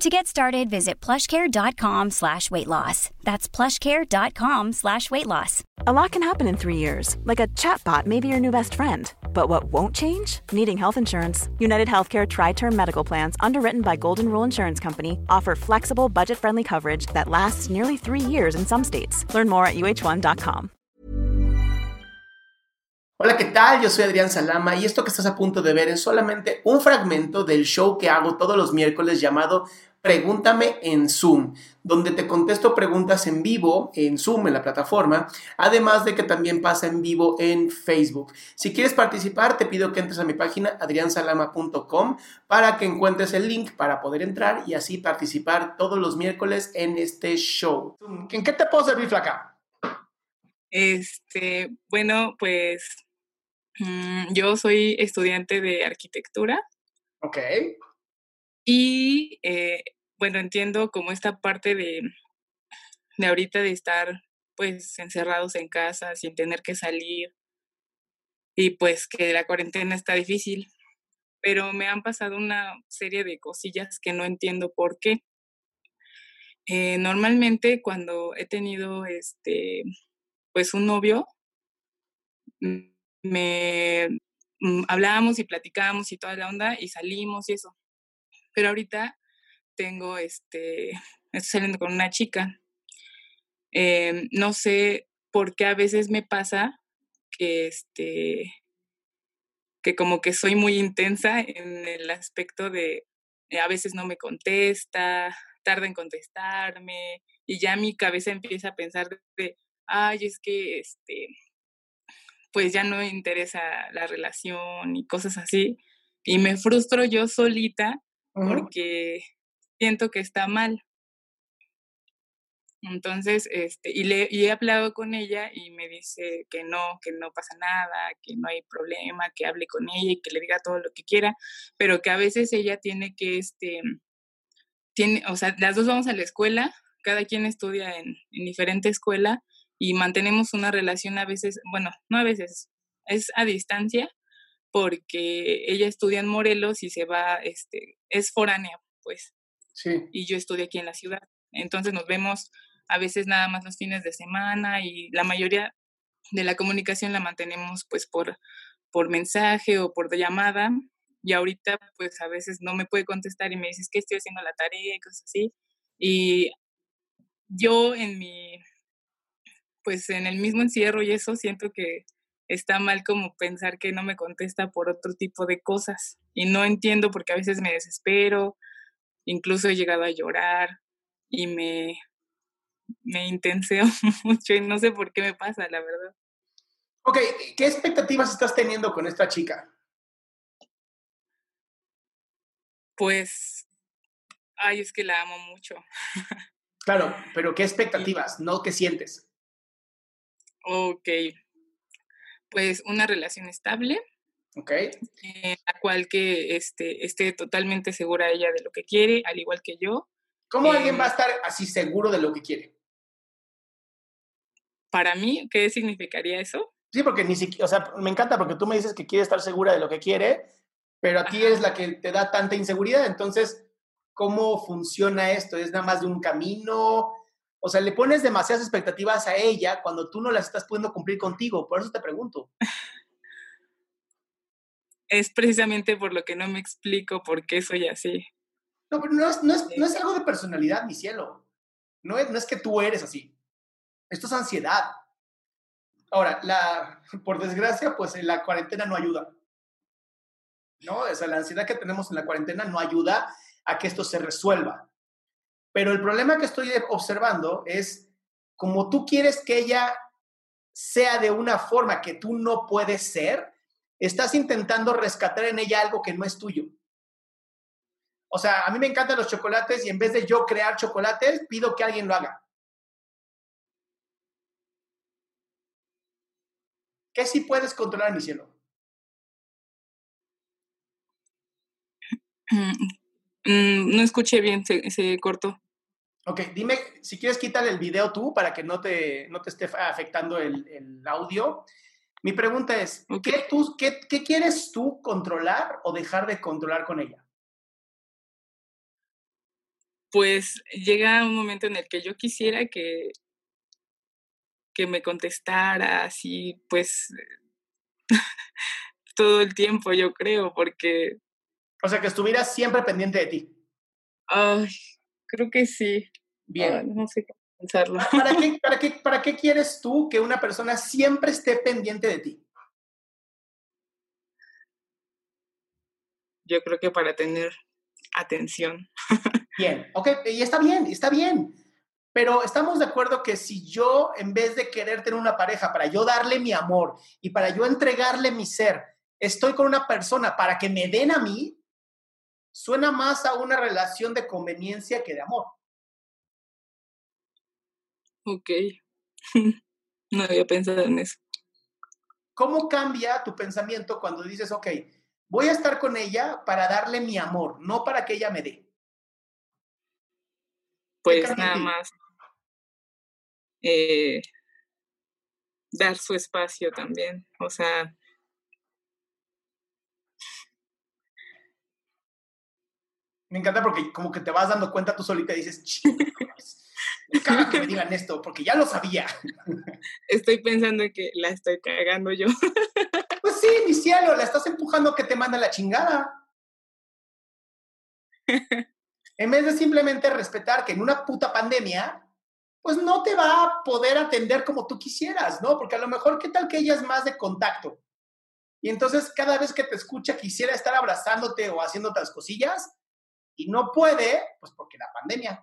To get started, visit plushcare.com/weightloss. That's plushcare.com/weightloss. A lot can happen in 3 years, like a chatbot may be your new best friend. But what won't change? Needing health insurance. UnitedHealthcare Tri-Term Medical Plans, underwritten by Golden Rule Insurance Company, offer flexible, budget-friendly coverage that lasts nearly 3 years in some states. Learn more at uh1.com. Hola, ¿qué tal? Yo soy Adrián Salama y esto que estás a punto de ver es solamente un fragmento del show que hago todos los miércoles llamado Pregúntame en Zoom, donde te contesto preguntas en vivo, en Zoom, en la plataforma, además de que también pasa en vivo en Facebook. Si quieres participar, te pido que entres a mi página adriansalama.com para que encuentres el link para poder entrar y así participar todos los miércoles en este show. ¿En qué te puedo servir, flaca? Bueno, pues yo soy estudiante de arquitectura. Ok. Y, bueno, entiendo como esta parte de ahorita de estar, pues, encerrados en casa, sin tener que salir, y pues que la cuarentena está difícil, pero me han pasado una serie de cosillas que no entiendo por qué. Normalmente cuando he tenido, pues, un novio, hablábamos y platicábamos y toda la onda, y salimos y eso. Pero ahorita tengo, estoy saliendo con una chica. No sé por qué a veces me pasa que, que como que soy muy intensa en el aspecto de a veces no me contesta, tarda en contestarme, y ya mi cabeza empieza a pensar de, ay, es que, pues ya no me interesa la relación y cosas así. Y me frustro yo solita porque siento que está mal. Entonces, y he hablado con ella y me dice que no pasa nada, que no hay problema, que hable con ella y que le diga todo lo que quiera, pero que a veces ella tiene que, o sea, las dos vamos a la escuela, cada quien estudia en diferente escuela y mantenemos una relación a veces, bueno, no a veces, es a distancia, porque ella estudia en Morelos y se va, es foránea, pues. Sí. Y yo estudio aquí en la ciudad. Entonces nos vemos a veces nada más los fines de semana y la mayoría de la comunicación la mantenemos, pues, por mensaje o por llamada. Y ahorita, pues, a veces no me puede contestar y me dices que estoy haciendo la tarea y cosas así. Y yo pues, en el mismo encierro y eso, siento que está mal como pensar que no me contesta por otro tipo de cosas. Y no entiendo porque a veces me desespero, incluso he llegado a llorar y me intenseo mucho y no sé por qué me pasa, la verdad. Ok, ¿qué expectativas estás teniendo con esta chica? Pues, ay, es que la amo mucho. Claro, pero ¿qué expectativas? No, ¿qué sientes? Ok. Pues una relación estable, okay, en la cual que esté totalmente segura ella de lo que quiere, al igual que yo. ¿Cómo alguien va a estar así seguro de lo que quiere? Para mí, ¿qué significaría eso? Sí, porque ni siquiera, o sea, me encanta porque tú me dices que quiere estar segura de lo que quiere, pero a ti es la que te da tanta inseguridad. Entonces, ¿cómo funciona esto? ¿Es nada más de un camino? O sea, le pones demasiadas expectativas a ella cuando tú no las estás pudiendo cumplir contigo. Por eso te pregunto. Es precisamente por lo que no me explico por qué soy así. No, pero no es algo de personalidad, mi cielo. No es que tú eres así. Esto es ansiedad. Ahora, por desgracia, pues en la cuarentena no ayuda, ¿no? O sea, la ansiedad que tenemos en la cuarentena no ayuda a que esto se resuelva. Pero el problema que estoy observando es, como tú quieres que ella sea de una forma que tú no puedes ser, estás intentando rescatar en ella algo que no es tuyo. O sea, a mí me encantan los chocolates y en vez de yo crear chocolates, pido que alguien lo haga. ¿Qué sí puedes controlar, mi cielo? No escuché bien, se cortó. Ok, dime, si quieres quítale el video tú para que no te esté afectando el audio. Mi pregunta es, okay. ¿Qué quieres tú controlar o dejar de controlar con ella? Pues llega un momento en el que yo quisiera que me contestara así, pues, todo el tiempo, yo creo, porque... O sea, que estuvieras siempre pendiente de ti. Ay, creo que sí. Bien. Ay, no sé cómo pensarlo. ¿Para qué quieres tú que una persona siempre esté pendiente de ti? Yo creo que para tener atención. Bien, ok, y está bien. Pero estamos de acuerdo que si yo, en vez de querer tener una pareja para yo darle mi amor y para yo entregarle mi ser, estoy con una persona para que me den a mí, suena más a una relación de conveniencia que de amor. Ok. No había pensado en eso. ¿Cómo cambia tu pensamiento cuando dices, ok, voy a estar con ella para darle mi amor, no para que ella me dé? Pues nada más dar su espacio también, o sea, me encanta porque como que te vas dando cuenta tú solita y dices, me caga que me digan esto, porque ya lo sabía. Estoy pensando que la estoy cagando yo. Pues sí, mi cielo, la estás empujando que te manda la chingada. En vez de simplemente respetar que en una puta pandemia, pues no te va a poder atender como tú quisieras, ¿no? Porque a lo mejor, ¿qué tal que ella es más de contacto? Y entonces cada vez que te escucha quisiera estar abrazándote o haciendo otras cosillas y no puede, pues porque la pandemia.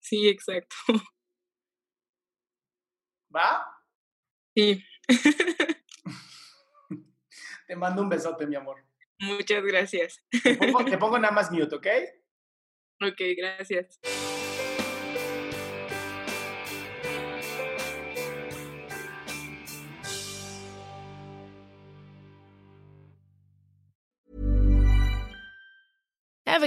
Sí, exacto. ¿Va? Sí. Te mando un besote, mi amor. Muchas gracias. Te pongo nada más mute, ¿ok? Ok, gracias. Ever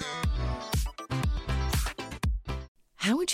How would